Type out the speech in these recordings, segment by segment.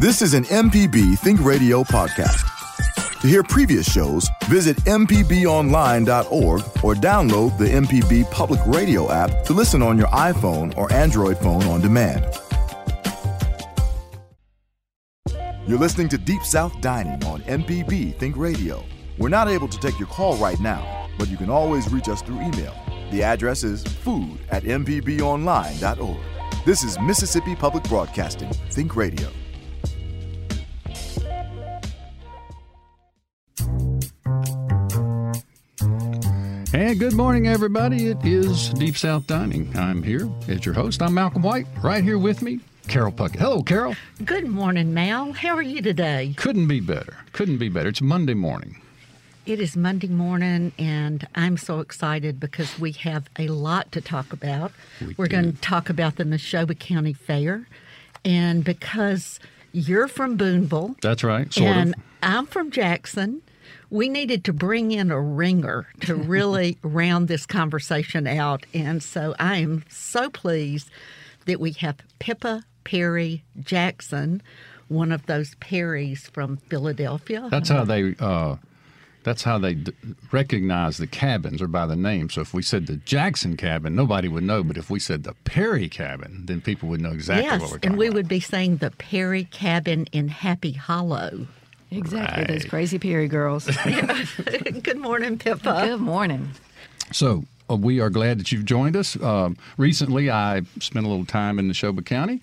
This is an MPB Think Radio podcast. To hear previous shows, visit mpbonline.org or download the MPB Public Radio app to listen on your iPhone or Android phone on demand. You're listening to Deep South Dining on MPB Think Radio. We're not able to take your call right now, but you can always reach us through email. The address is food@mpbonline.org. This is Mississippi Public Broadcasting, Think Radio. And good morning, everybody. It is Deep South Dining. I'm here as your host. I'm Malcolm White. Right here with me, Carol Puckett. Hello, Carol. Good morning, Mal. How are you today? Couldn't be better. Couldn't be better. It's Monday morning. It is Monday morning, and I'm so excited because we have a lot to talk about. We're going to talk about the Neshoba County Fair, and because you're from Boonville. That's right, sort of. I'm from Jackson. We needed to bring in a ringer to really round this conversation out, and so I am so pleased that we have Pippa Perry Jackson, one of those Perrys from Philadelphia. That's how they recognize the cabins, or by the name. So if we said the Jackson cabin, nobody would know. But if we said the Perry cabin, then people would know exactly what we're talking about. Yes, and we would be saying the Perry cabin in Happy Hollow. Exactly, right. Those crazy Perry girls. Good morning, Pippa. Good morning. So we are glad that you've joined us. Recently, I spent a little time in Neshoba County.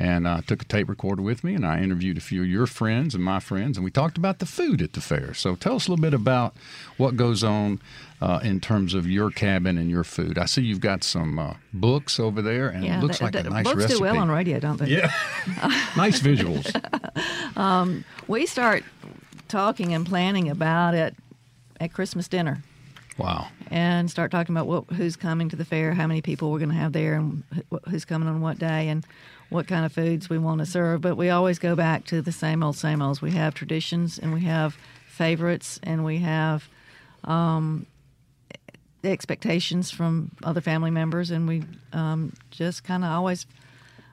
And I took a tape recorder with me, and I interviewed a few of your friends and my friends, and we talked about the food at the fair. So tell us a little bit about what goes on in terms of your cabin and your food. I see you've got some books over there, and it looks like a nice recipe. Books do well on radio, don't they? Yeah. Nice visuals. We start talking and planning about it at Christmas dinner. Wow. And start talking about who's coming to the fair, how many people we're going to have there, and who's coming on what day, and what kind of foods we want to serve. But we always go back to the same olds. We have traditions, and we have favorites, and we have expectations from other family members, and we just kind of always...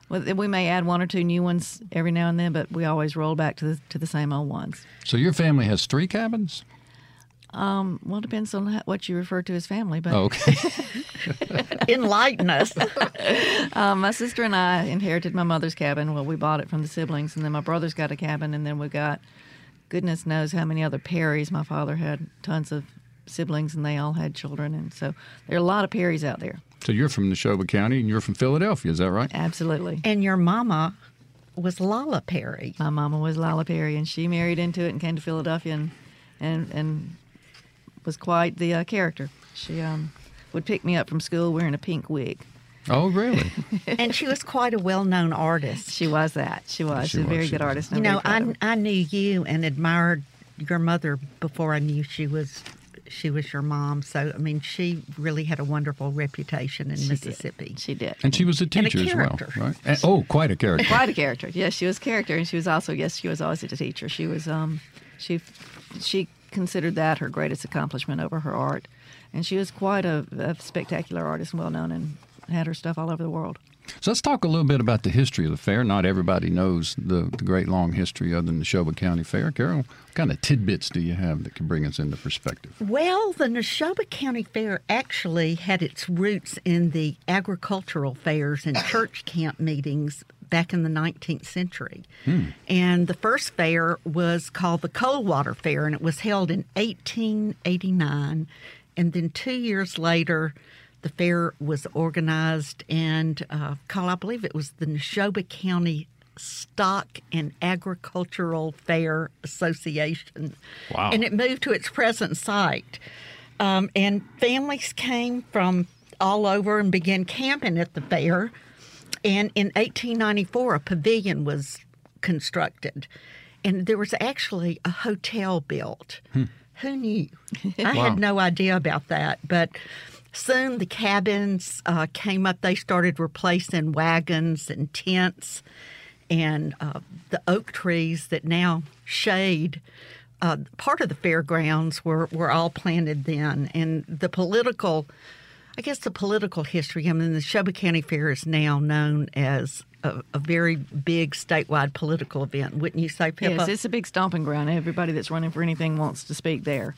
Well, we may add one or two new ones every now and then, but we always roll back to the same old ones. So your family has three cabins? Well, it depends on what you refer to as family. But okay. Enlighten us. My sister and I inherited my mother's cabin. Well, we bought it from the siblings, and then my brother's got a cabin, and then we got goodness knows how many other Perrys. My father had tons of siblings, and they all had children, and so there are a lot of Perrys out there. So you're from Neshoba County, and you're from Philadelphia. Is that right? Absolutely. And your mama was Lala Perry. My mama was Lala Perry, and she married into it and came to Philadelphia and was quite the character. She would pick me up from school wearing a pink wig. Oh, really? And she was quite a well-known artist. She was that. She was a very good artist. You know, I knew you and admired your mother before I knew she was your mom. So, I mean, she really had a wonderful reputation in Mississippi. She did. And she was a teacher as well, right? And, quite a character. Quite a character. Yes, she was a character, and she was also, she was always a teacher. She was, she considered that her greatest accomplishment over her art. And she was quite a spectacular artist and well-known, and had her stuff all over the world. So let's talk a little bit about the history of the fair. Not everybody knows the great long history of the Neshoba County Fair. Carol, what kind of tidbits do you have that can bring us into perspective? Well, the Neshoba County Fair actually had its roots in the agricultural fairs and church camp meetings back in the 19th century. Hmm. And the first fair was called the Coldwater Fair, and it was held in 1889. And then 2 years later, the fair was organized and called, I believe it was the Neshoba County Stock and Agricultural Fair Association. Wow. And it moved to its present site. And families came from all over and began camping at the fair. And in 1894, a pavilion was constructed. And there was actually a hotel built. Hmm. Who knew? I had no idea about that. But soon the cabins came up. They started replacing wagons and tents, and the oak trees that now shade part of the fairgrounds were all planted then. And the political history, I mean, the Neshoba County Fair is now known as a very big statewide political event, wouldn't you say, Pippa? Yes, it's a big stomping ground. Everybody that's running for anything wants to speak there.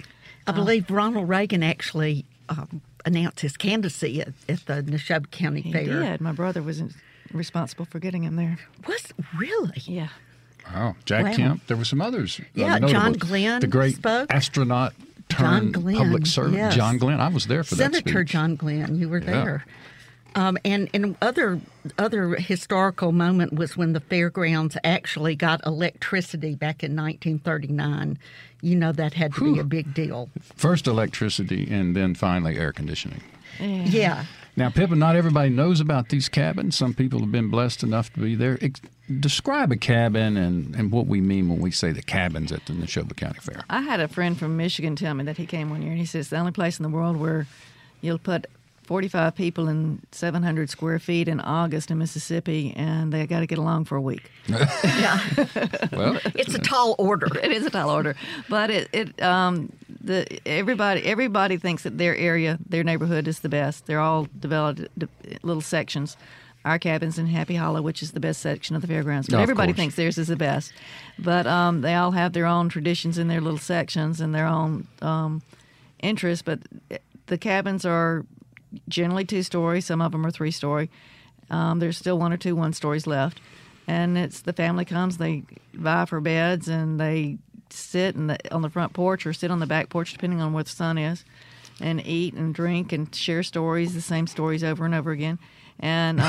I believe Ronald Reagan actually announced his candidacy at the Neshoba County Fair. He did. My brother was responsible for getting him there. Was really? Yeah. Wow. Jack Kemp. There were some others. Yeah, John Glenn. The great spoke. Astronaut turned public servant. Yes. John Glenn. I was there for that speech. Senator John Glenn. You were there. And other historical moment was when the fairgrounds actually got electricity back in 1939. You know, that had to be a big deal. First electricity and then finally air conditioning. Yeah. Now, Pippa, not everybody knows about these cabins. Some people have been blessed enough to be there. Describe a cabin and what we mean when we say the cabins at the Neshoba County Fair. I had a friend from Michigan tell me that he came one year, and he says the only place in the world where you'll put 45 people in 700 square feet in August in Mississippi, and they got to get along for a week. Yeah. Well, it's a tall order. It is a tall order. But everybody thinks that their area, their neighborhood is the best. They're all developed little sections. Our cabin's in Happy Hollow, which is the best section of the fairgrounds. But everybody thinks theirs is the best. But they all have their own traditions in their little sections and their own interests. But the cabins are generally two-story. Some of them are three-story. There's still one or two one-stories left. And it's the family comes, they vie for beds, and they sit on the front porch or sit on the back porch, depending on where the sun is, and eat and drink and share stories, the same stories over and over again. And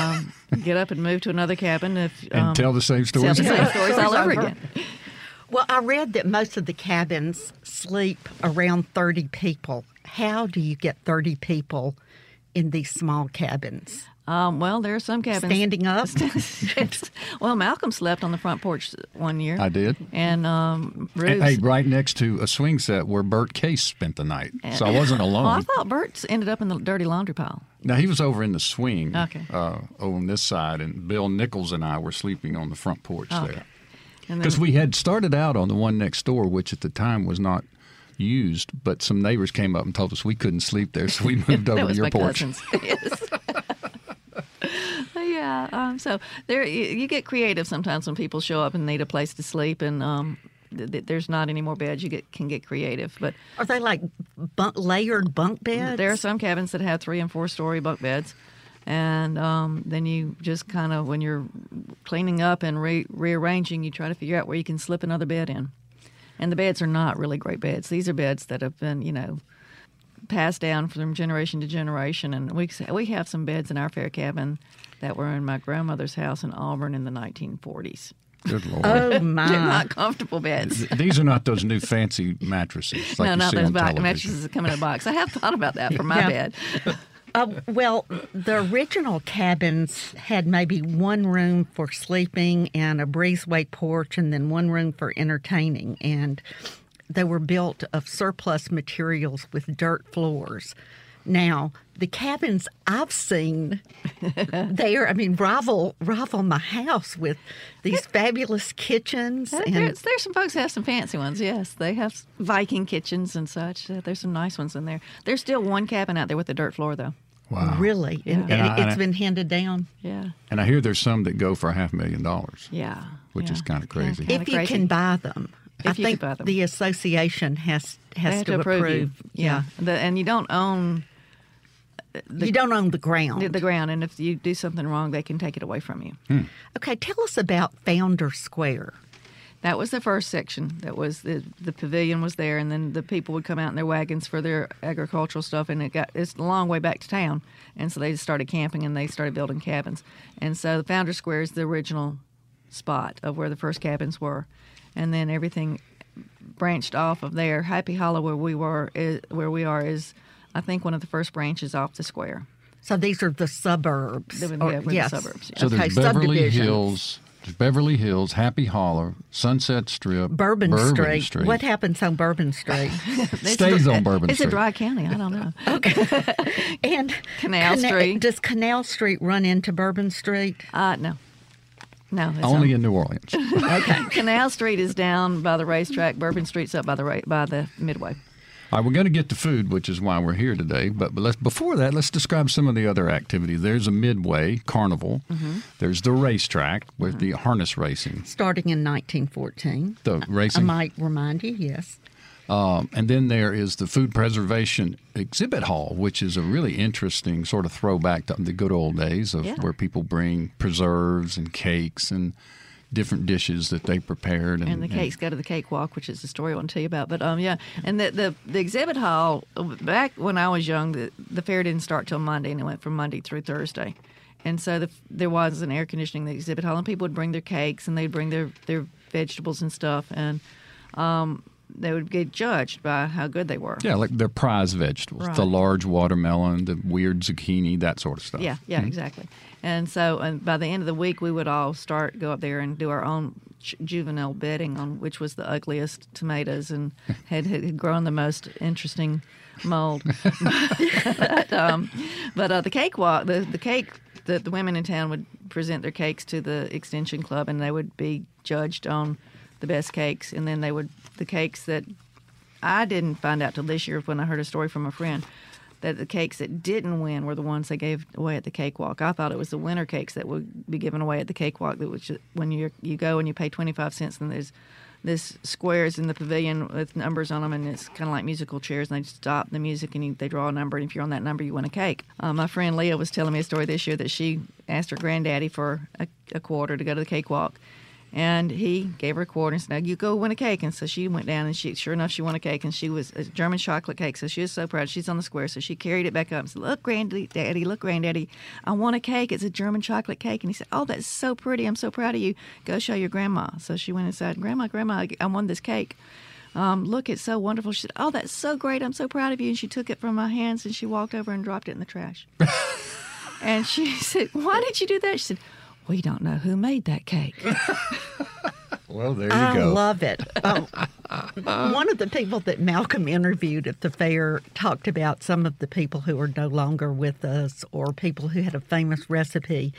get up and move to another cabin. And tell the same stories. Tell the same stories all over again. Well, I read that most of the cabins sleep around 30 people. How do you get 30 people in these small cabins? Well, there are some cabins. Standing up? Well, Malcolm slept on the front porch one year. I did. And Ruth. Hey, right next to a swing set where Bert Case spent the night. So I wasn't alone. Well, I thought Bert ended up in the dirty laundry pile. Now, he was over in the swing on this side, and Bill Nichols and I were sleeping on the front porch there. Because we had started out on the one next door, which at the time was not used, but some neighbors came up and told us we couldn't sleep there, so we moved over to your porch. Yeah, so there you get creative sometimes when people show up and need a place to sleep, and there's not any more beds. You can get creative. But are they like layered bunk beds? There are some cabins that have 3- and 4-story bunk beds, and then you just kind of, when you're cleaning up and rearranging, you try to figure out where you can slip another bed in. And the beds are not really great beds. These are beds that have been, passed down from generation to generation. And we have some beds in our fair cabin that were in my grandmother's house in Auburn in the 1940s. Good Lord. Oh, my. They're not comfortable beds. These are not those new fancy mattresses like you see on television. No, not those mattresses that come in a box. I have thought about that for my bed. Well, the original cabins had maybe one room for sleeping and a breezeway porch and then one room for entertaining. And they were built of surplus materials with dirt floors. Now, the cabins I've seen, rival my house with these fabulous kitchens. And there's some folks who have some fancy ones, yes. They have Viking kitchens and such. There's some nice ones in there. There's still one cabin out there with a dirt floor, though. Wow. Really? Yeah. And it's been handed down. Yeah. And I hear there's some that go for $500,000. Yeah. Which is kind of crazy. If you can buy them. I think the association has to approve. Yeah. And you don't own... you don't own the ground. The ground, and if you do something wrong, they can take it away from you. Hmm. Okay, tell us about Founder Square. That was the first section. That was the pavilion was there, and then the people would come out in their wagons for their agricultural stuff, and it's a long way back to town, and so they just started camping, and they started building cabins. And so the Founder Square is the original spot of where the first cabins were, and then everything branched off of there. Happy Hollow, where we are is... I think one of the first branches off the square. So these are the suburbs. The suburbs. Yeah. So there's Beverly Hills, Happy Hollow, Sunset Strip, Bourbon Street. What happens on Bourbon Street? It stays on Bourbon Street. It's a dry county. I don't know. Okay. And Canal Street. Does Canal Street run into Bourbon Street? No. No, only in New Orleans. Okay. Canal Street is down by the racetrack. Bourbon Street's up by the Midway. All right, we're going to get to food, which is why we're here today. But let's, before that, let's describe some of the other activities. There's a Midway Carnival. Mm-hmm. There's the racetrack with the harness racing. Starting in 1914. The racing. I might remind you, yes. And then there is the Food Preservation Exhibit Hall, which is a really interesting sort of throwback to the good old days of where people bring preserves and cakes and different dishes that they prepared. And the cakes go to the cake walk, which is the story I want to tell you about. But, and the exhibit hall, back when I was young, the fair didn't start till Monday, and it went from Monday through Thursday. And so there was an air conditioning in the exhibit hall, and people would bring their cakes, and they'd bring their vegetables and stuff, and they would get judged by how good they were. Yeah, like their prize vegetables, right. The large watermelon, the weird zucchini, that sort of stuff. Yeah, mm-hmm. Exactly. And so by the end of the week, we would all go up there and do our own juvenile bidding on which was the ugliest tomatoes and had grown the most interesting mold. But the cake walk, the cake, the women in town would present their cakes to the Extension Club, and they would be judged on the best cakes, and then the cakes that I didn't find out till this year when I heard a story from a friend that the cakes that didn't win were the ones they gave away at the cake walk. I thought it was the winner cakes that would be given away at the cake walk, which when you go and you pay 25 cents, and there's this squares in the pavilion with numbers on them, and it's kind of like musical chairs, and they stop the music and they draw a number, and if you're on that number, you win a cake. My friend Leah was telling me a story this year that she asked her granddaddy for a quarter to go to the cake walk. And he gave her a quarter and said, now you go win a cake. And so she went down, and sure enough, she won a cake. And she was a German chocolate cake, so she was so proud. She's on the square, so she carried it back up and said, look, Granddaddy, I won a cake. It's a German chocolate cake. And he said, oh, that's so pretty. I'm so proud of you. Go show your grandma. So she went inside, Grandma, I won this cake. Look, it's so wonderful. She said, oh, that's so great. I'm so proud of you. And she took it from my hands, and she walked over and dropped it in the trash. And she said, why did you do that? She said, we don't know who made that cake. Well, there you go. I love it. One of the people that Malcolm interviewed at the fair talked about some of the people who are no longer with us or people who had a famous recipe.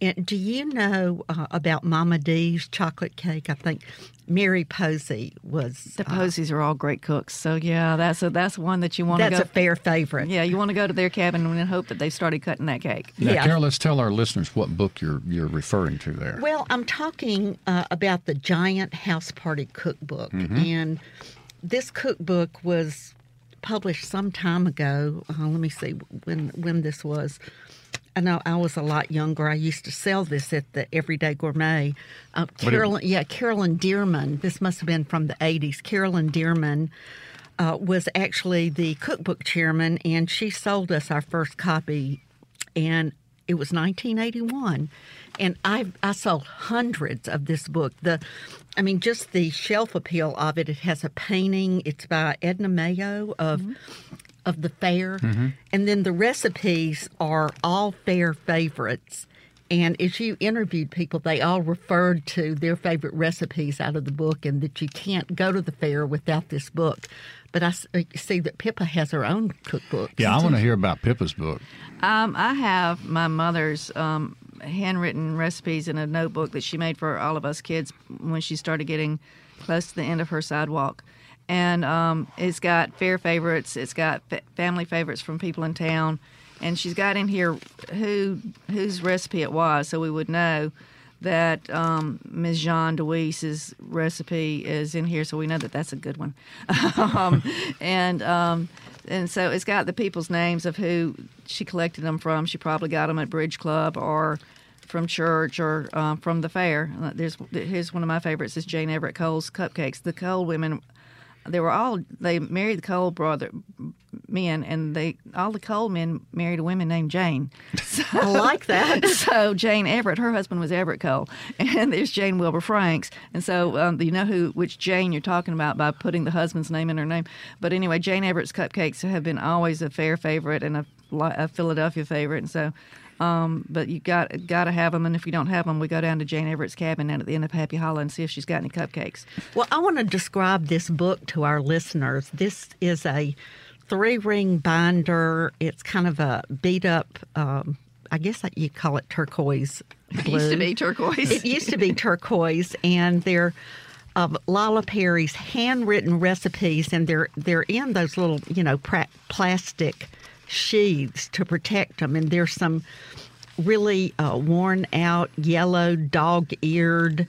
And do you know about Mama Dee's chocolate cake? I think Mary Posey was... The Poseys are all great cooks. So, yeah, that's one that you want to go... That's a fair favorite. Yeah, you want to go to their cabin and hope that they started cutting that cake. Now, yeah. Carol, let's tell our listeners what book you're referring to there. Well, I'm talking about the Giant House Party Cookbook. Mm-hmm. And this cookbook was published some time ago. Let me see when this was. I know I was a lot younger. I used to sell this at the Everyday Gourmet. Carolyn Dearman. This must have been from the 80s. Carolyn Dearman was actually the cookbook chairman, and she sold us our first copy, and it was 1981. And I sold hundreds of this book. Just the shelf appeal of it. It has a painting. It's by Edna Mayo of the fair. Mm-hmm. And then the recipes are all fair favorites. And as you interviewed people, they all referred to their favorite recipes out of the book, and that you can't go to the fair without this book. But I see that Pippa has her own cookbook. Yeah, I want to hear about Pippa's book. I have my mother's handwritten recipes in a notebook that she made for all of us kids when she started getting close to the end of her sidewalk. And it's got fair favorites. It's got family favorites from people in town. And she's got in here whose recipe it was, so we would know that Ms. Jean DeWeese's recipe is in here, so we know that that's a good one. And so it's got the people's names of who she collected them from. She probably got them at Bridge Club or from church or from the fair. Here's one of my favorites is Jane Everett Cole's Cupcakes. The Cole women... They married the Cole men, and all the Cole men married a woman named Jane. So, I like that. So Jane Everett, her husband was Everett Cole, and there's Jane Wilbur Franks. And so you know which Jane you're talking about by putting the husband's name in her name. But anyway, Jane Everett's cupcakes have been always a fair favorite and a Philadelphia favorite, and so. But you got to have them, and if you don't have them, we go down to Jane Everett's cabin down at the end of Happy Hollow and see if she's got any cupcakes. Well, I want to describe this book to our listeners. This is a 3-ring binder. It's kind of a beat-up, I guess you call it turquoise blue. It used to be turquoise. And they're of Lala Perry's handwritten recipes, and they're in those little, plastic sheaths to protect them. And there's some really worn out, yellow, dog-eared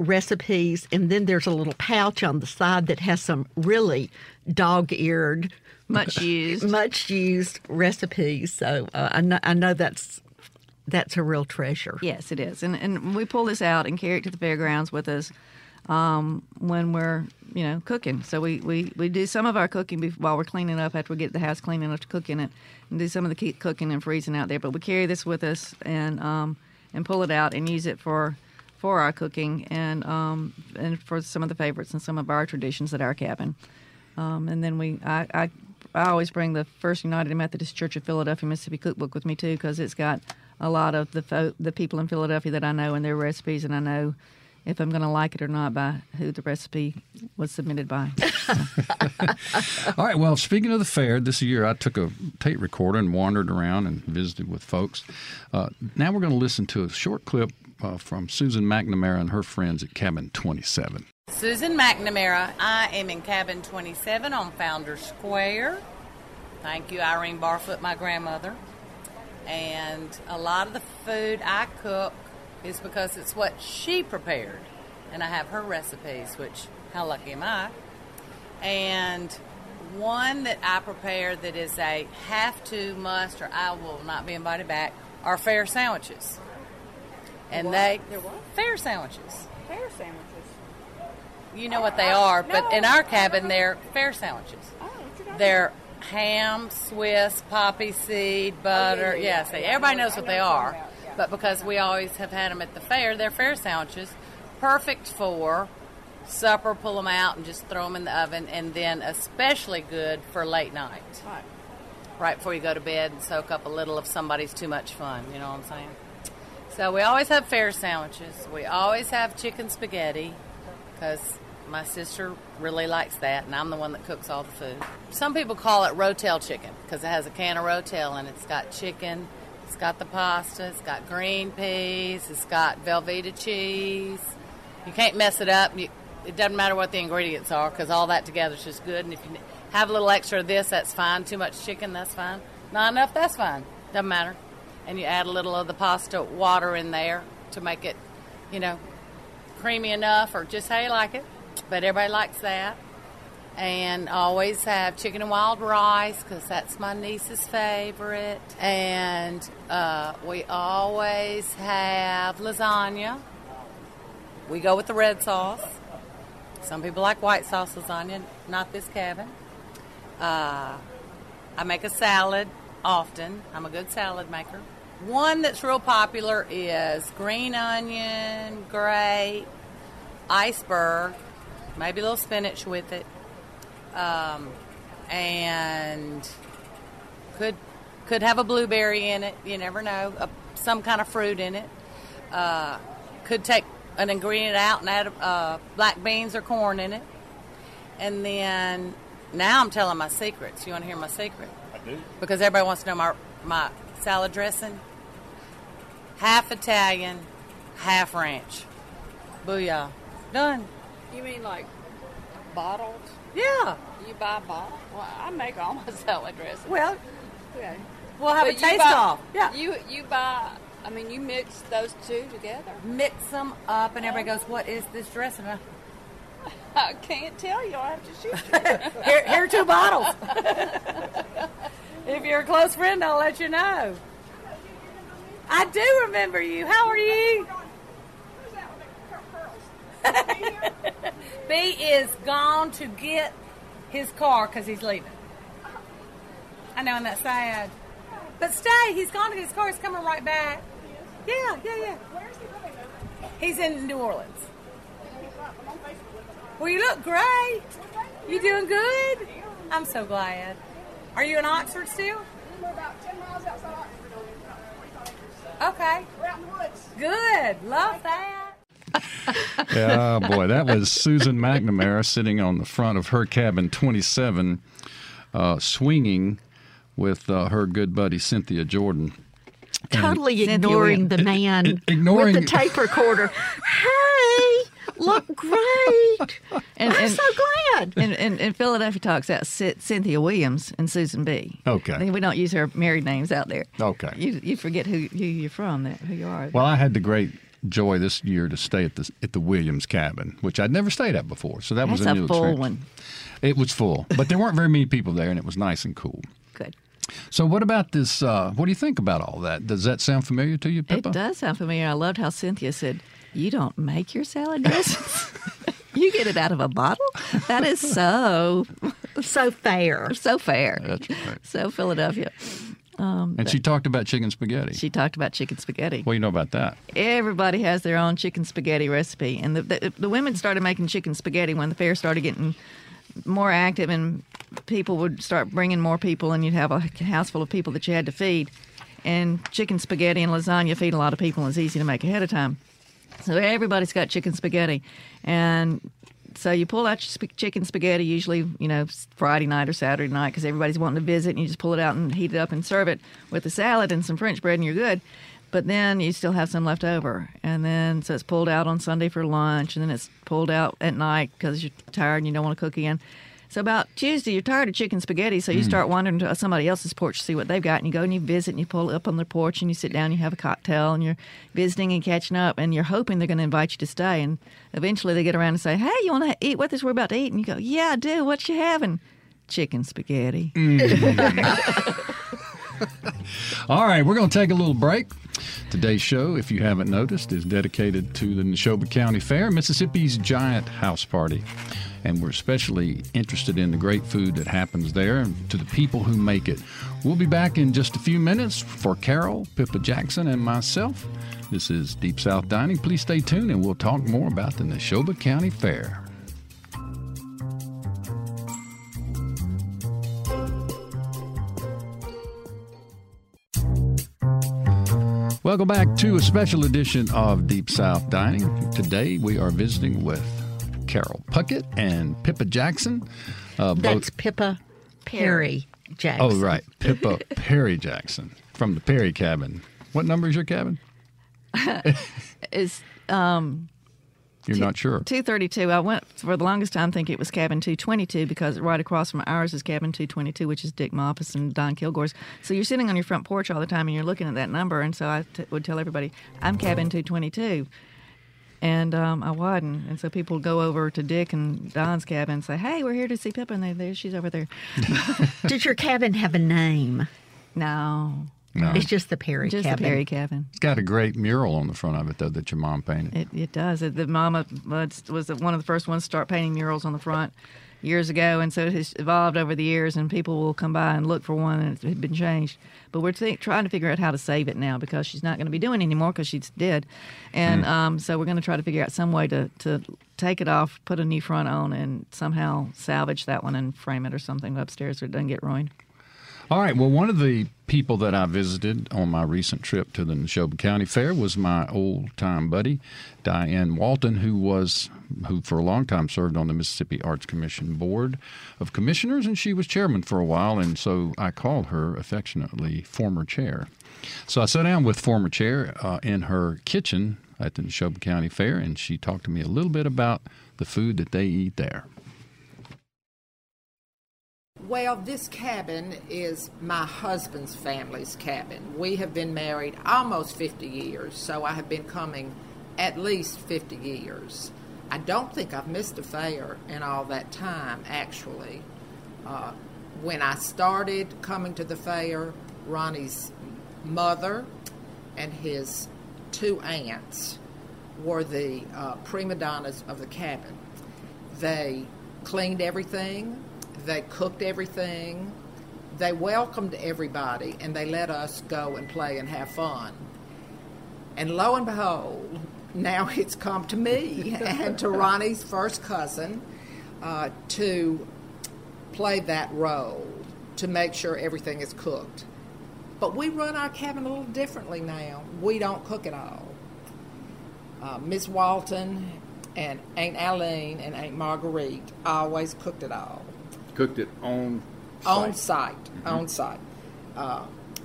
recipes. And then there's a little pouch on the side that has some really dog-eared, much used recipes. So I know that's a real treasure. Yes, it is. And we pull this out and carry it to the fairgrounds with us when we're, cooking. So we do some of our cooking while we're cleaning up, after we get the house clean enough to cook in it, and do some of the cooking and freezing out there. But we carry this with us and pull it out and use it for our cooking and for some of the favorites and some of our traditions at our cabin. And then I always bring the First United Methodist Church of Philadelphia, Mississippi Cookbook with me, too, because it's got a lot of the people in Philadelphia that I know and their recipes, and I know if I'm going to like it or not by who the recipe was submitted by. All right, well, speaking of the fair, this year I took a tape recorder and wandered around and visited with folks. Now we're going to listen to a short clip from Susan McNamara and her friends at Cabin 27. Susan McNamara. I am in Cabin 27 on Founder Square. Thank you, Irene Barfoot, my grandmother. And a lot of the food I cook is because it's what she prepared. And I have her recipes, which, how lucky am I? And one that I prepared that is a have to, must, or I will not be invited back are fair sandwiches. And what? They're what? Fair sandwiches. Fair sandwiches. You know what they are, but in our cabin, they're fair sandwiches. Oh, they're ham, Swiss, poppy seed, butter. Yeah. Everybody knows what they are, but because we always have had them at the fair, they're fair sandwiches. Perfect for supper, pull them out and just throw them in the oven, and then especially good for late night. Right before you go to bed and soak up a little of somebody's too much fun, you know what I'm saying? So we always have fair sandwiches. We always have chicken spaghetti because my sister really likes that, and I'm the one that cooks all the food. Some people call it Rotel chicken because it has a can of Rotel, and it's got chicken, it's got the pasta, it's got green peas, it's got Velveeta cheese. You can't mess it up. It doesn't matter what the ingredients are because all that together is just good, and if you have a little extra of this, that's fine. Too much chicken, that's fine. Not enough, that's fine. Doesn't matter. And you add a little of the pasta water in there to make it, creamy enough or just how you like it, but everybody likes that. And always have chicken and wild rice because that's my niece's favorite. And we always have lasagna. We go with the red sauce. Some people like white sauce lasagna, not this cabin. I make a salad often. I'm a good salad maker. One that's real popular is green onion, grape, iceberg, maybe a little spinach with it, and could have a blueberry in it. You never know, some kind of fruit in it. Could take an ingredient out and add black beans or corn in it. And then now I'm telling my secrets. You want to hear my secret? I do. Because everybody wants to know my salad dressing. Half Italian, half ranch. Booyah. Done. You mean like bottled? Yeah. You buy bottled? Well, I make all my salad dressing. Well, okay. We'll have a taste-off. Yeah. You buy, you mix those two together? Mix them up, and everybody goes, what is this dressing? I can't tell you. I have to shoot you. Here are two bottles. If you're a close friend, I'll let you know. I do remember you. How are you? B is gone to get his car because he's leaving. I know, and that's sad. But stay, he's gone to get his car. He's coming right back. Yeah. Where is he living? He's in New Orleans. Well, you look great. You doing good? I'm so glad. Are you in Oxford still? We're about 10 miles outside Oxford. Okay. We're out in the woods. Good. Love that. Yeah, boy, that was Susan McNamara sitting on the front of her Cabin 27, swinging with her good buddy Cynthia Jordan. Totally ignoring the man with the tape recorder. Hey, look great. I'm so glad. And Philadelphia Talks out Cynthia Williams and Susan B. Okay. We don't use her married names out there. Okay. You forget who you're from, who you are. Well, I had the great joy this year to stay at the Williams cabin, which I'd never stayed at before. So that was a new experience. Full one. It was full, but there weren't very many people there, and it was nice and cool. Good. So what about this, what do you think about all that? Does that sound familiar to you, Pippa? It does sound familiar. I loved how Cynthia said, you don't make your salad dressings. You get it out of a bottle? That is so fair. So fair. That's right. So Philadelphia. And she talked about chicken spaghetti. She talked about chicken spaghetti. What do you know about that? Everybody has their own chicken spaghetti recipe. And the women started making chicken spaghetti when the fair started getting more active and people would start bringing more people and you'd have a house full of people that you had to feed. And chicken spaghetti and lasagna feed a lot of people and it's easy to make ahead of time. So everybody's got chicken spaghetti. And so you pull out your chicken spaghetti usually, Friday night or Saturday night because everybody's wanting to visit and you just pull it out and heat it up and serve it with a salad and some French bread and you're good. But then you still have some left over. And then so it's pulled out on Sunday for lunch and then it's pulled out at night because you're tired and you don't want to cook again. So about Tuesday, you're tired of chicken spaghetti, so you start wandering to somebody else's porch to see what they've got, and you go and you visit, and you pull up on their porch, and you sit down, and you have a cocktail, and you're visiting and catching up, and you're hoping they're going to invite you to stay, and eventually they get around and say, hey, you want to eat with us? We're about to eat, and you go, yeah, I do. What you having? Chicken spaghetti. All right, we're going to take a little break. Today's show, if you haven't noticed, is dedicated to the Neshoba County Fair, Mississippi's Giant House Party. And we're especially interested in the great food that happens there and to the people who make it. We'll be back in just a few minutes for Carol, Pippa Jackson, and myself. This is Deep South Dining. Please stay tuned and we'll talk more about the Neshoba County Fair. Welcome back to a special edition of Deep South Dining. Today we are visiting with Carol Puckett and Pippa Jackson. That's Pippa Perry Jackson. Oh, right. Pippa Perry Jackson from the Perry Cabin. What number is your cabin? You're not sure. 232. I went for the longest time thinking it was cabin 222 because right across from ours is cabin 222, which is Dick Moppis and Don Kilgore's. So you're sitting on your front porch all the time and you're looking at that number. And so I would tell everybody, I'm cabin 222. And I wasn't. And so people would go over to Dick and Don's cabin and say, hey, we're here to see Pippa. And there she's over there. Did your cabin have a name? No. It's just the Perry cabin. Just the Perry cabin. It's got a great mural on the front of it, though, that your mom painted. It does. The mama was one of the first ones to start painting murals on the front years ago, and so it has evolved over the years, and people will come by and look for one, and it had been changed. But we're trying to figure out how to save it now because she's not going to be doing it anymore because she's dead. And so we're going to try to figure out some way to take it off, put a new front on, and somehow salvage that one and frame it or something upstairs so it doesn't get ruined. All right. Well, one of the people that I visited on my recent trip to the Neshoba County Fair was my old-time buddy, Diane Walton, who for a long time served on the Mississippi Arts Commission Board of Commissioners, and she was chairman for a while, and so I call her affectionately former chair. So I sat down with former chair in her kitchen at the Neshoba County Fair, and she talked to me a little bit about the food that they eat there. Well, this cabin is my husband's family's cabin. We have been married almost 50 years, so I have been coming at least 50 years. I don't think I've missed a fair in all that time, actually. When I started coming to the fair, Ronnie's mother and his two aunts were the prima donnas of the cabin. They cleaned everything. They cooked everything, they welcomed everybody, and they let us go and play and have fun. And lo and behold, now it's come to me and to Ronnie's first cousin to play that role, to make sure everything is cooked. But we run our cabin a little differently now. We don't cook at all. Miss Walton and Aunt Eileen and Aunt Marguerite always cooked it all. Cooked it on site. On site.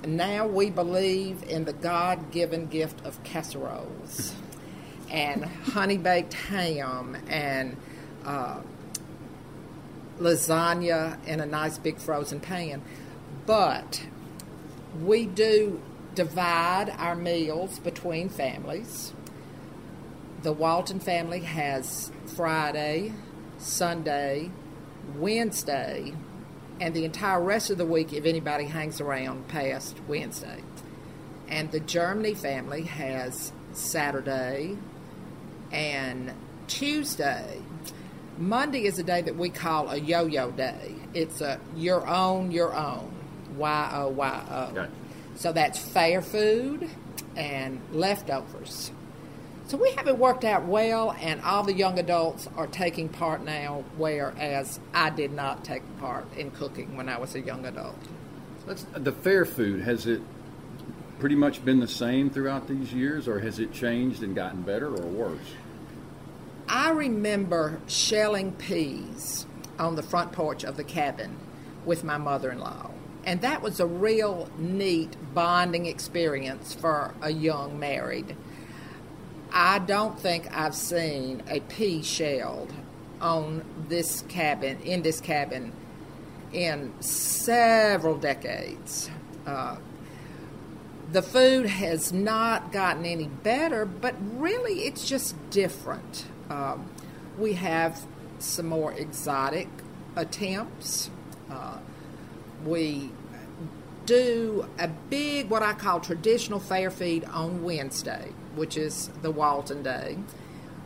Now we believe in the God-given gift of casseroles. and honey-baked ham and lasagna in a nice big frozen pan. But we do divide our meals between families. The Walton family has Friday, Sunday, Wednesday, and the entire rest of the week if anybody hangs around past Wednesday. And the Germany family has Saturday and Tuesday. Monday is a day that we call a yo-yo day. It's a your own, Y-O-Y-O. Gotcha. So that's fair food and leftovers. So we have it worked out well, and all the young adults are taking part now, whereas I did not take part in cooking when I was a young adult. The fair food, has it pretty much been the same throughout these years, or has it changed and gotten better or worse? I remember shelling peas on the front porch of the cabin with my mother-in-law, and that was a real neat bonding experience for a young married. I don't think I've seen a pea shelled in this cabin in several decades. The food has not gotten any better, but really it's just different. We have some more exotic attempts. We do a big, what I call traditional fair feed on Wednesday, which is the Walton Day.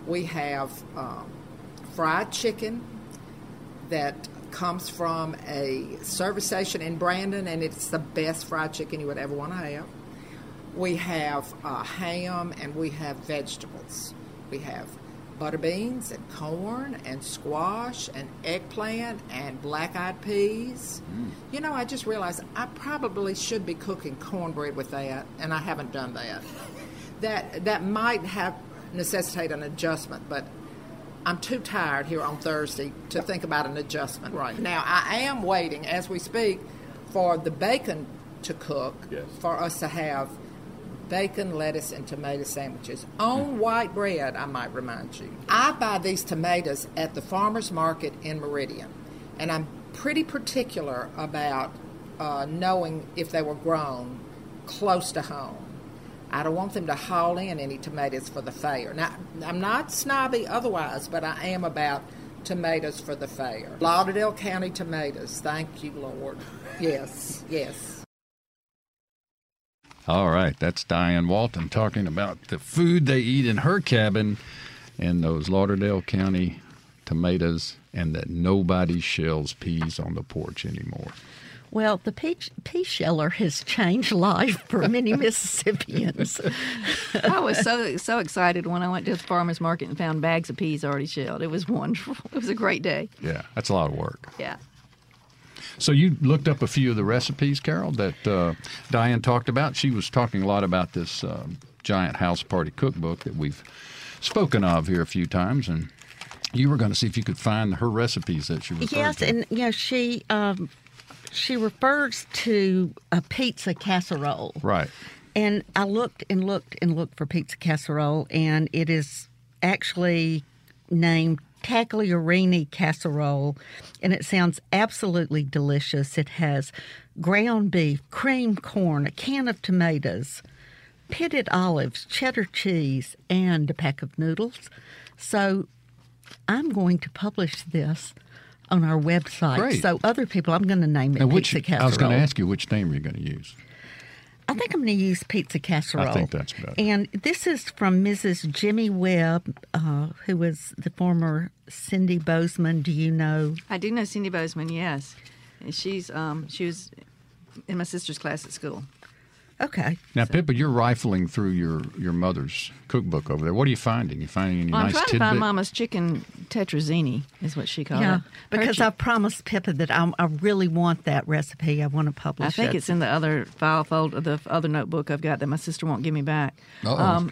We have fried chicken that comes from a service station in Brandon, and it's the best fried chicken you would ever want to have. We have ham, and we have vegetables. We have butter beans and corn and squash and eggplant and black-eyed peas. Mm. You know, I just realized I probably should be cooking cornbread with that, and I haven't done that. That might have necessitate an adjustment, but I'm too tired here on Thursday to think about an adjustment right now. I am waiting, as we speak, for the bacon to cook, yes, for us to have bacon, lettuce, and tomato sandwiches on white bread, I might remind you. I buy these tomatoes at the farmer's market in Meridian, and I'm pretty particular about knowing if they were grown close to home. I don't want them to haul in any tomatoes for the fair. Now, I'm not snobby otherwise, but I am about tomatoes for the fair. Lauderdale County tomatoes, thank you, Lord. Yes, yes. All right, that's Diane Walton talking about the food they eat in her cabin and those Lauderdale County tomatoes, and that nobody shells peas on the porch anymore. Well, the pea sheller has changed life for many Mississippians. I was so excited when I went to the farmer's market and found bags of peas already shelled. It was wonderful. It was a great day. Yeah, that's a lot of work. Yeah. So you looked up a few of the recipes, Carol, that Diane talked about. She was talking a lot about this Giant House Party Cookbook that we've spoken of here a few times, and you were going to see if you could find her recipes that she referred to. Yes, and you know, she refers to a pizza casserole. Right. And I looked and looked and looked for pizza casserole, and it is actually named Tagliarini casserole, and it sounds absolutely delicious. It has ground beef, cream corn, a can of tomatoes, pitted olives, cheddar cheese, and a pack of noodles. So I'm going to publish this on our website. Great. So other people, I'm going to name it Pizza Casserole. I was going to ask you, which name are you going to use? I think I'm going to use Pizza Casserole. I think that's better. And this is from Mrs. Jimmy Webb, who was the former Cindy Bozeman. Do you know? I do know Cindy Bozeman, yes. And she's she was in my sister's class at school. Okay. Now, so, Pippa, you're rifling through your mother's cookbook over there. What are you finding? You finding any nice tidbit? I'm trying to find Mama's chicken tetrazzini, is what she called it. Yeah, because I promised Pippa that I really want that recipe. I want to publish it. I think it's in the other file folder, the other notebook I've got that my sister won't give me back. But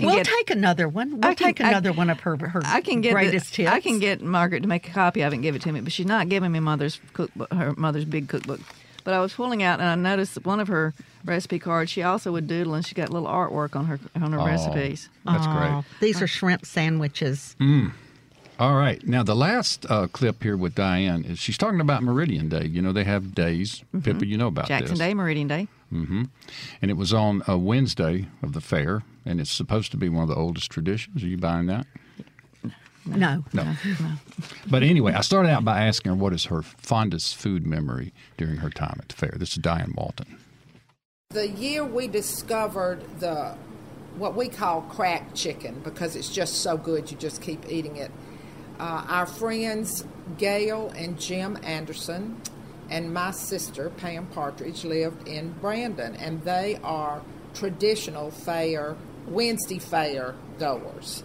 we'll take another one. We'll take another one of her greatest tips. I can get Margaret to make a copy of it and give it to me, but she's not giving me her mother's big cookbook But I was pulling out, and I noticed that one of her recipe cards, she also would doodle, and she got little artwork on her recipes. That's great. These are shrimp sandwiches. Mm. All right. Now, the last clip here with Diane is she's talking about Meridian Day. You know, they have days. Mm-hmm. Pippa, you know about Jackson this. Jackson Day, Meridian Day. Mm-hmm. And it was on a Wednesday of the fair, and it's supposed to be one of the oldest traditions. Are you buying that? No. But anyway, I started out by asking her what is her fondest food memory during her time at the fair. This is Diane Walton. The year we discovered the what we call crack chicken, because it's just so good, you just keep eating it. Our friends Gail and Jim Anderson and my sister Pam Partridge lived in Brandon, and they are traditional fair, Wednesday fair goers.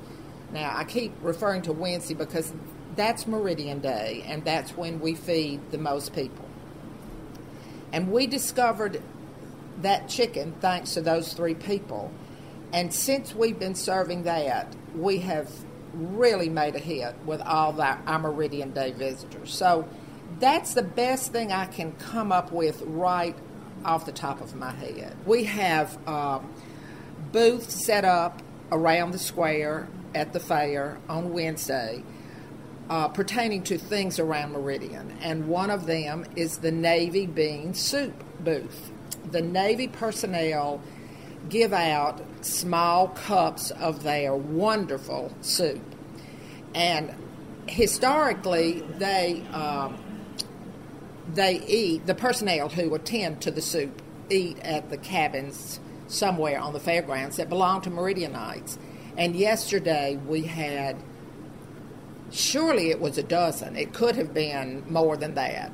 Now, I keep referring to Wednesday because that's Meridian Day, and that's when we feed the most people. And we discovered that chicken thanks to those three people. And since we've been serving that, we have really made a hit with all our Meridian Day visitors. So that's the best thing I can come up with right off the top of my head. We have booths set up around the square at the fair on Wednesday pertaining to things around Meridian, and one of them is the Navy Bean Soup booth. The Navy personnel give out small cups of their wonderful soup, and historically the personnel who attend to the soup eat at the cabins somewhere on the fairgrounds that belong to Meridianites. And yesterday we had, surely it was a dozen, it could have been more than that,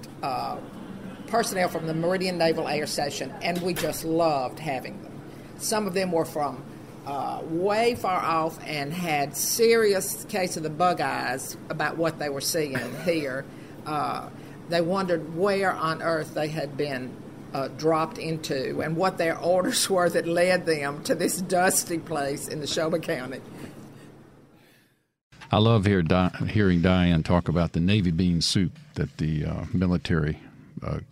personnel from the Meridian Naval Air Station, and we just loved having them. Some of them were from way far off and had serious case of the bug eyes about what they were seeing here. They wondered where on earth they had been dropped into and what their orders were that led them to this dusty place in Neshoba County. I love hearing Diane talk about the navy bean soup that the military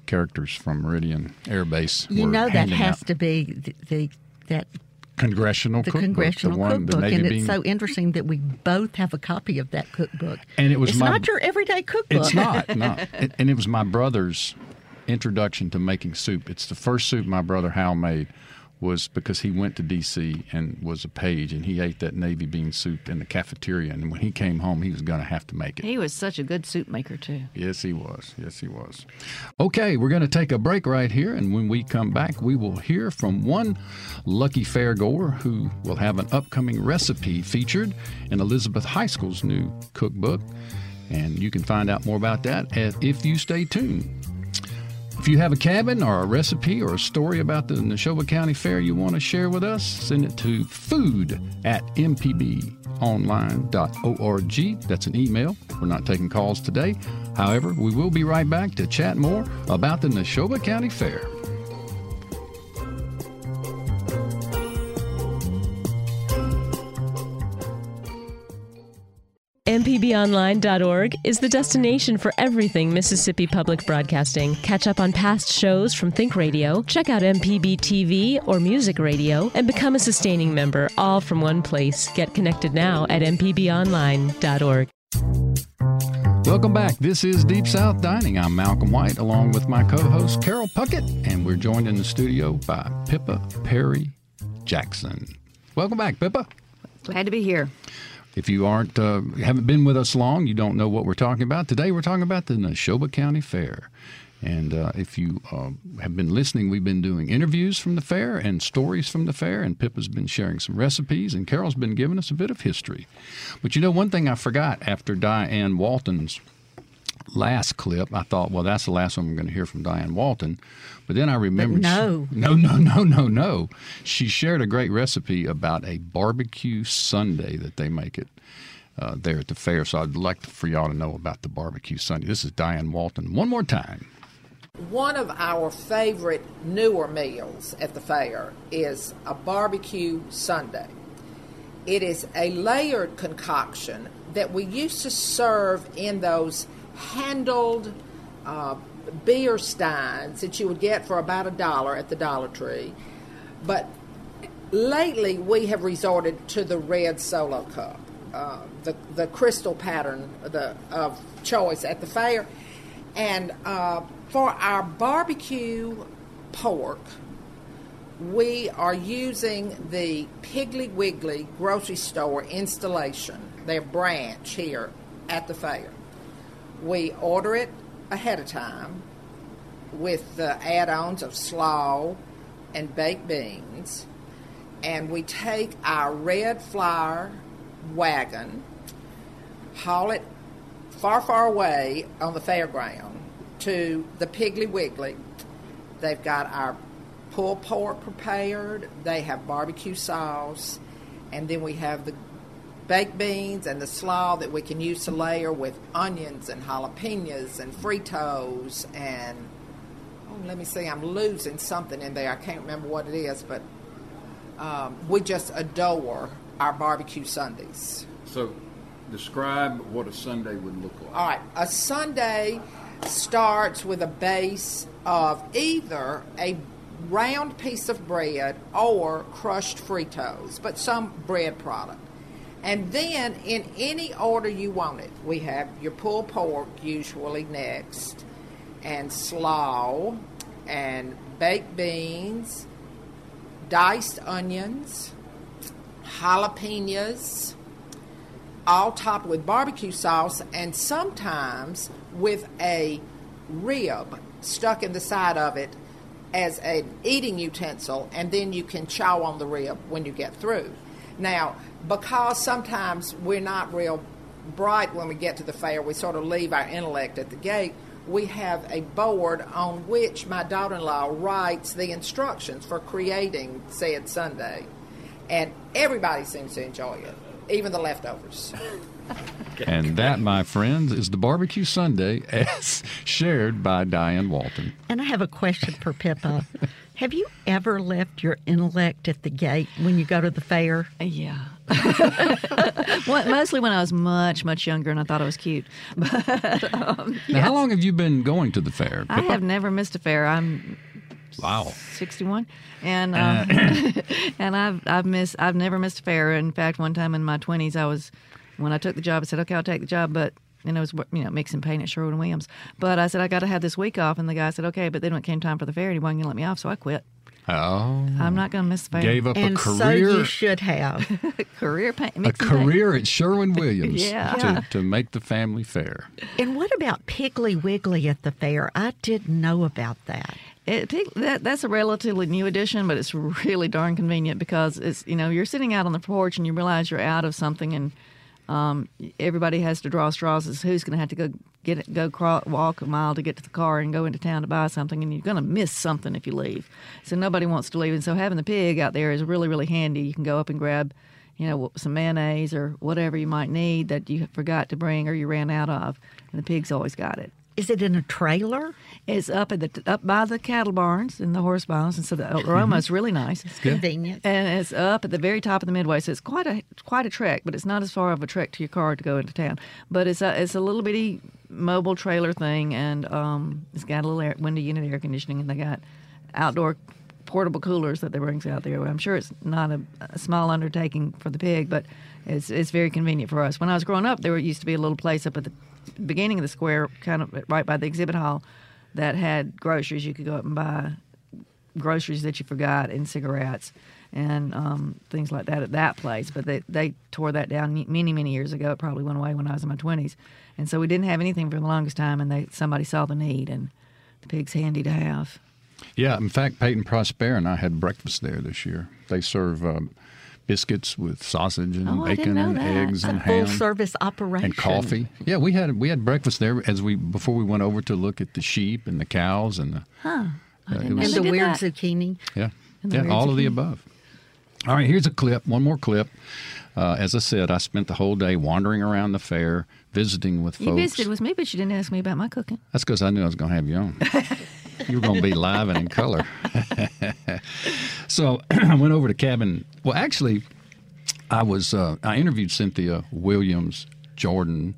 characters from Meridian Air Base were handing out. You know that has to be that Congressional cookbook. Congressional cookbook. And it's so interesting that we both have a copy of that cookbook. And it's not your everyday cookbook. It's not. No. And it was my brother's introduction to making soup. It's the first soup my brother Hal made, was because he went to D.C. and was a page, and he ate that navy bean soup in the cafeteria, and when he came home, he was going to have to make it. He was such a good soup maker, too. Yes, he was. Okay, we're going to take a break right here, and when we come back, we will hear from one lucky fairgoer who will have an upcoming recipe featured in Elizabeth High School's new cookbook, and you can find out more about that if you stay tuned. If you have a cabin or a recipe or a story about the Neshoba County Fair you want to share with us, send it to food@mpbonline.org. That's an email. We're not taking calls today. However, we will be right back to chat more about the Neshoba County Fair. MPBOnline.org is the destination for everything Mississippi Public Broadcasting. Catch up on past shows from Think Radio, check out MPB TV or Music Radio, and become a sustaining member, all from one place. Get connected now at MPBOnline.org. Welcome back. This is Deep South Dining. I'm Malcolm White, along with my co-host Carol Puckett, and we're joined in the studio by Pippa Perry Jackson. Welcome back, Pippa. Glad to be here. If you haven't been with us long, you don't know what we're talking about. Today we're talking about the Neshoba County Fair. And if you have been listening, we've been doing interviews from the fair and stories from the fair, and Pippa's been sharing some recipes, and Carol's been giving us a bit of history. But you know, one thing I forgot after Diane Walton's last clip, I thought, well, that's the last one we're going to hear from Diane Walton. But then I remembered... No. She shared a great recipe about a barbecue sundae that they make it there at the fair. So I'd like for y'all to know about the barbecue sundae. This is Diane Walton one more time. One of our favorite newer meals at the fair is a barbecue sundae. It is a layered concoction that we used to serve in those handled beer steins that you would get for about $1 at the Dollar Tree. But lately, we have resorted to the red solo cup, the crystal pattern of choice at the fair. And for our barbecue pork, we are using the Piggly Wiggly grocery store installation, their branch here at the fair. We order it ahead of time with the add-ons of slaw and baked beans, and we take our red flour wagon, haul it far, far away on the fairground to the Piggly Wiggly. They've got our pulled pork prepared, they have barbecue sauce, and then we have the baked beans and the slaw that we can use to layer with onions and jalapenos and fritos and, oh, let me see, I'm losing something in there. I can't remember what it is, but we just adore our barbecue Sundays. So describe what a Sunday would look like. All right. A Sunday starts with a base of either a round piece of bread or crushed Fritos, but some bread product. And then in any order you want it, we have your pulled pork usually next, and slaw, and baked beans, diced onions, jalapenos, all topped with barbecue sauce, and sometimes with a rib stuck in the side of it as an eating utensil, and then you can chow on the rib when you get through. Now, because sometimes we're not real bright when we get to the fair, we sort of leave our intellect at the gate, we have a board on which my daughter-in-law writes the instructions for creating said Sunday. And everybody seems to enjoy it, even the leftovers. And that, my friends, is the Barbecue Sunday as shared by Diane Walton. And I have a question for Pippa. Have you ever left your intellect at the gate when you go to the fair? Yeah. Well, mostly when I was much, much younger and I thought I was cute. But, now, yes. How long have you been going to the fair? I have never missed a fair. I'm... Wow, 61, and and I've never missed a fair. In fact, one time in my 20s, when I took the job, I said, "Okay, I'll take the job," but and I was mixing paint at Sherwin-Williams. But I said I got to have this week off, and the guy said, "Okay," but then when it came time for the fair, he wasn't going to let me off, so I quit. Oh, I'm not going to miss the fair. Gave up a career. So you should have a career at Sherwin-Williams to make the family fair. And what about Piggly Wiggly at the fair? I didn't know about that. That's a relatively new addition, but it's really darn convenient because it's you're sitting out on the porch and you realize you're out of something, and everybody has to draw straws as who's going to have to walk a mile to get to the car and go into town to buy something, and you're going to miss something if you leave. So nobody wants to leave, and so having the pig out there is really, really handy. You can go up and grab, some mayonnaise or whatever you might need that you forgot to bring or you ran out of, and the pig's always got it. Is it in a trailer? It's up by the cattle barns and the horse barns, and so the aroma is really nice. It's convenient, and it's up at the very top of the Midway, so it's quite a trek, but it's not as far of a trek to your car to go into town. But it's a little bitty mobile trailer thing, and it's got a little window unit air conditioning, and they got outdoor portable coolers that they brings out there. I'm sure it's not a small undertaking for the pig, but it's very convenient for us. When I was growing up, there used to be a little place up at the beginning of the square, kind of right by the exhibit hall, that had groceries. You could go up and buy groceries that you forgot and cigarettes and things like that at that place. But they tore that down many, many years ago. It probably went away when I was in my 20s. And so we didn't have anything for the longest time, and somebody saw the need, and the pig's handy to have. Yeah, in fact, Peyton Prosper and I had breakfast there this year. They serve... biscuits with sausage and bacon and eggs and ham. A full-service operation. And coffee. Yeah, we had breakfast there before we went over to look at the sheep and the cows and the... Huh. And the weird zucchini. Yeah, all of the above. All right, here's a clip, one more clip. As I said, I spent the whole day wandering around the fair, visiting with folks. You visited with me, but you didn't ask me about my cooking. That's because I knew I was going to have you on. You were going to be live and in color. So I went over to cabin. Well, actually, I interviewed Cynthia Williams Jordan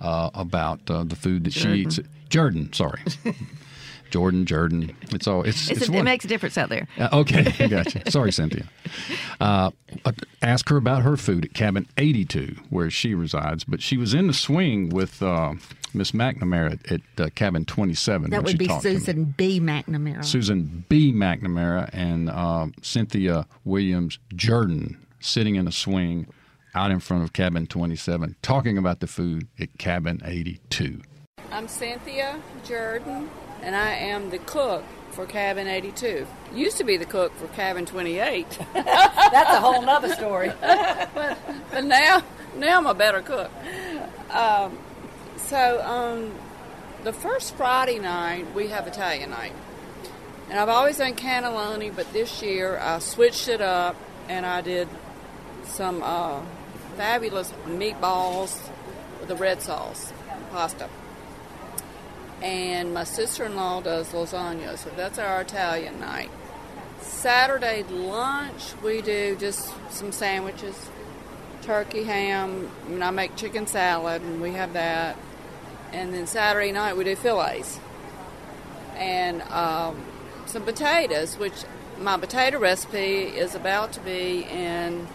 about the food that she eats. Jordan, sorry. Jordan. It's all. It makes a difference out there. Okay, gotcha. Sorry, Cynthia. Ask her about her food at Cabin 82, where she resides. But she was in the swing with Miss McNamara at Cabin 27. That would be Susan B. McNamara. Susan B. McNamara and Cynthia Williams Jordan sitting in a swing out in front of Cabin 27, talking about the food at Cabin 82. I'm Cynthia Jordan, and I am the cook for Cabin 82. Used to be the cook for Cabin 28. That's a whole nother story. But now I'm a better cook. So on the first Friday night, we have Italian night. And I've always done cannelloni, but this year I switched it up, and I did some fabulous meatballs with a red sauce pasta. And my sister-in-law does lasagna, so that's our Italian night. Saturday lunch, we do just some sandwiches, turkey, ham, and I make chicken salad, and we have that. And then Saturday night, we do fillets. And some potatoes, which my potato recipe is about to be in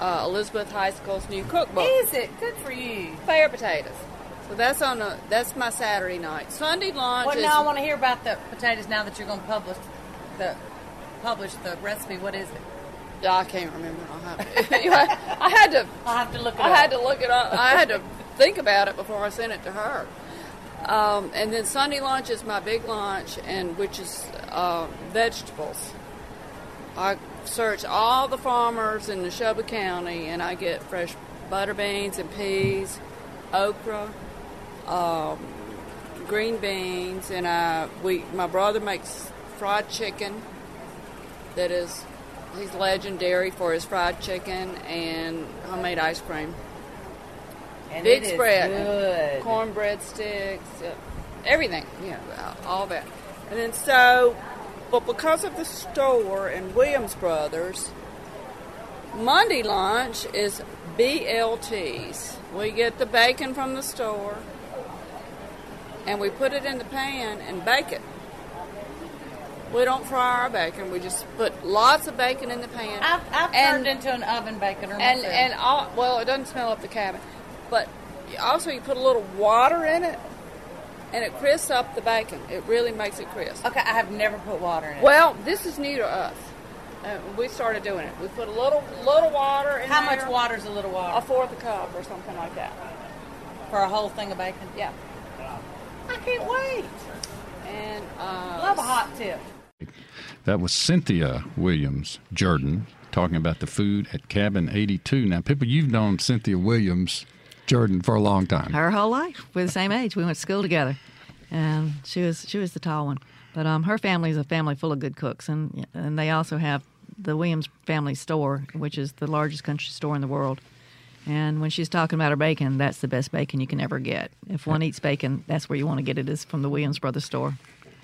Elizabeth High School's new cookbook. Is it? Good for you. Fair potatoes. So that's my Saturday night. Sunday lunch. Well, now I want to hear about the potatoes. Now that you're going to publish the recipe, what is it? I can't remember. I had to look it up. I had to think about it before I sent it to her. And then Sunday lunch is my big lunch, and which is vegetables. I search all the farmers in Neshoba County, and I get fresh butter beans and peas, okra. Green beans, and my brother makes fried chicken. He's legendary for his fried chicken and homemade ice cream. And big spread, good. Cornbread sticks, everything, all that. And then but because of the store and Williams Brothers, Monday lunch is BLTs. We get the bacon from the store, and we put it in the pan and bake it. We don't fry our bacon. We just put lots of bacon in the pan. I've turned into an oven baconer myself. And it doesn't smell up the cabin. But also you put a little water in it, and it crisps up the bacon. It really makes it crisp. Okay, I have never put water in it. Well, this is new to us. We started doing it. We put a little water in there. How much water is a little water? 1/4 cup or something like that. For a whole thing of bacon? Yeah. I can't wait. And love a hot tip. That was Cynthia Williams Jordan talking about the food at Cabin 82. Now, Pippa, you've known Cynthia Williams Jordan for a long time. Her whole life. We're the same age. We went to school together. And she was the tall one. But her family is a family full of good cooks, and they also have the Williams family store, which is the largest country store in the world. And when she's talking about her bacon, that's the best bacon you can ever get. If one eats bacon, that's where you want to get it, is from the Williams Brothers store.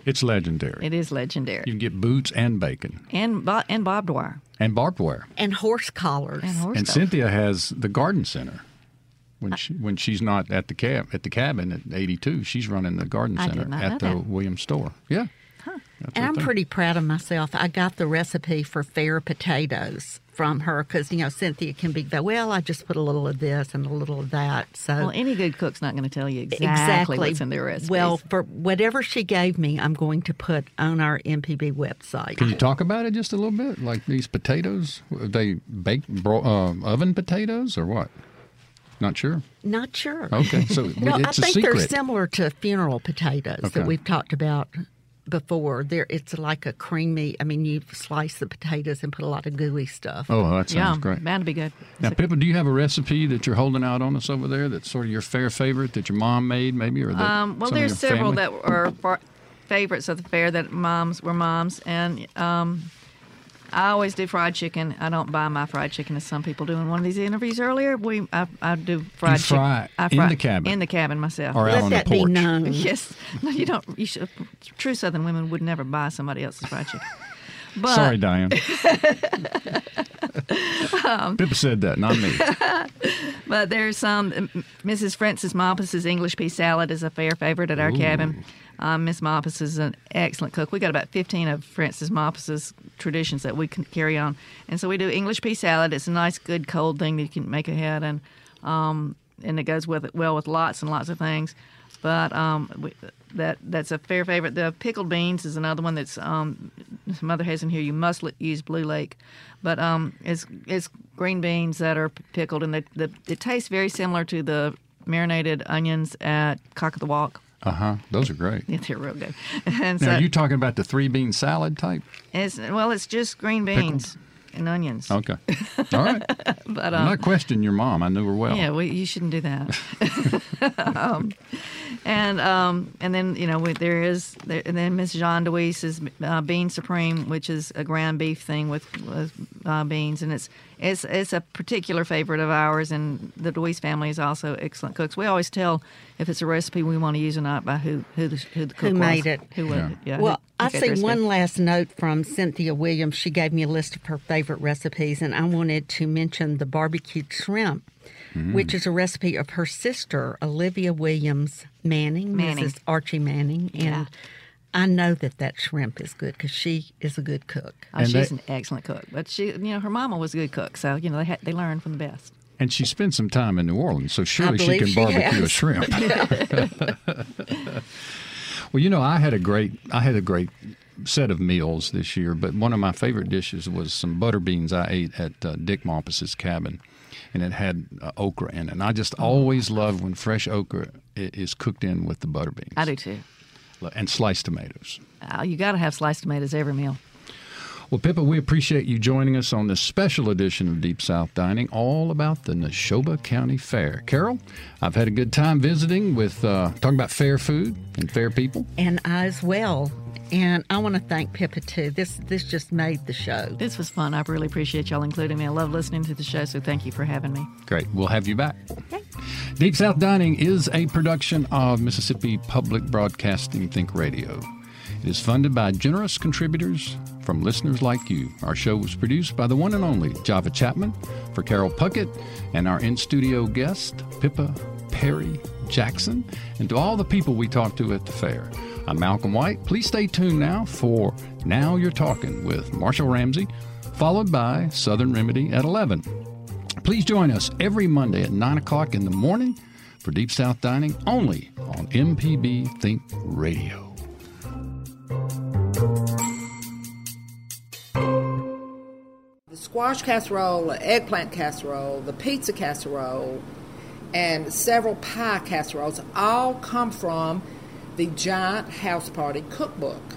It's legendary. It is legendary. You can get boots and bacon. And barbed wire. And barbed wire. And horse collars. And Cynthia has the garden center. When she's not at the cabin at 82, she's running the garden center at the Williams store. Yeah. Huh. And I'm pretty proud of myself. I got the recipe for fair potatoes from her because, Cynthia can be, I just put a little of this and a little of that. So any good cook's not going to tell you exactly what's in their recipe. Well, for whatever she gave me, I'm going to put on our MPB website. Can you talk about it just a little bit? Like these potatoes, they baked oven potatoes or what? Not sure. Okay, so well, it's a secret. I think they're similar to funeral potatoes that we've talked about before. It's like a creamy. I mean, you slice the potatoes and put a lot of gooey stuff. Oh, that sounds great. That'd be good. Now, Pippa, do you have a recipe that you're holding out on us over there? That's sort of your fair favorite that your mom made, maybe, or there's several that are favorites of the fair that moms, and I always do fried chicken. I don't buy my fried chicken, as some people do in one of these interviews earlier. I do fried chicken. I fry in the cabin. In the cabin myself. Or out on the porch. Let that be known. Yes. No, you don't. You should. True Southern women would never buy somebody else's fried chicken. But, sorry, Diane. Pippa said that, not me. But there's some. Mrs. Frances Maupas's English pea salad is a fair favorite at our cabin. Miss Maupas is an excellent cook. We got about 15 of Frances Maupas's traditions that we can carry on. And so we do English pea salad. It's a nice, good, cold thing that you can make ahead, and it goes with well with lots and lots of things. But that's a fair favorite. The pickled beans is another one that's Mother has in here. You must use Blue Lake, but it's green beans that are pickled, and they taste very similar to the marinated onions at Cock of the Walk. Those are great. Yeah, they're real good. And now, are you talking about the three bean salad type? It's just green beans. Pickled? And onions. Okay. All right. But, I'm not questioning your mom. I knew her well. Yeah, you shouldn't do that. And then, and then Miss Jean DeWeese's Bean Supreme, which is a ground beef thing with beans. And it's a particular favorite of ours. And the DeWeese family is also excellent cooks. We always tell if it's a recipe we want to use or not by who the cook was. Who made it. I see one last note from Cynthia Williams. She gave me a list of her favorite recipes, and I wanted to mention the barbecued shrimp, which is a recipe of her sister, Olivia Williams Manning. Mrs. Archie Manning. And I know that shrimp is good because she is a good cook. Oh, she's an excellent cook. But she, her mama was a good cook, so they learned from the best. And she spent some time in New Orleans, so surely she can barbecue a shrimp. Well, I had a great set of meals this year, but one of my favorite dishes was some butter beans I ate at Dick Maupas's cabin, and it had okra in it. And I just always love when fresh okra is cooked in with the butter beans. I do too. And sliced tomatoes. Oh, you got to have sliced tomatoes every meal. Well, Pippa, we appreciate you joining us on this special edition of Deep South Dining, all about the Neshoba County Fair. Carol, I've had a good time visiting with talking about fair food and fair people. And I as well. And I want to thank Pippa, too. This just made the show. This was fun. I really appreciate y'all including me. I love listening to the show, so thank you for having me. Great. We'll have you back. Okay. Deep South Dining is a production of Mississippi Public Broadcasting Think Radio. It is funded by generous contributors from listeners like you. Our show was produced by the one and only Java Chapman for Carol Puckett and our in-studio guest, Pippa Perry Jackson, and to all the people we talked to at the fair. I'm Malcolm White. Please stay tuned now for Now You're Talking with Marshall Ramsey, followed by Southern Remedy at 11. Please join us every Monday at 9 o'clock in the morning for Deep South Dining, only on MPB Think Radio. Squash casserole, an eggplant casserole, the pizza casserole, and several pie casseroles all come from the Giant House Party Cookbook,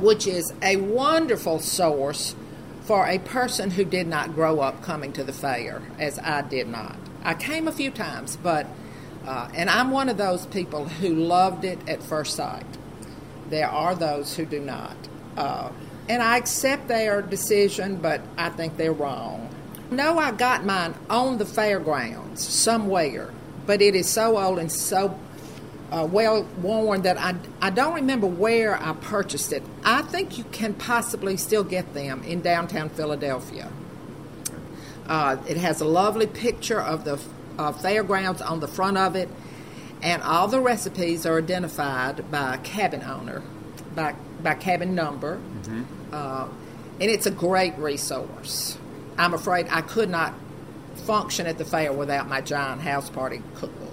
which is a wonderful source for a person who did not grow up coming to the fair, as I did not. I came a few times, but and I'm one of those people who loved it at first sight. There are those who do not. And I accept their decision, but I think they're wrong. No, I got mine on the fairgrounds somewhere, but it is so old and so well worn that I don't remember where I purchased it. I think you can possibly still get them in downtown Philadelphia. It has a lovely picture of the fairgrounds on the front of it, and all the recipes are identified by cabin owner, by cabin number. And it's a great resource. I'm afraid I could not function at the fair without my Giant House Party Cookbook.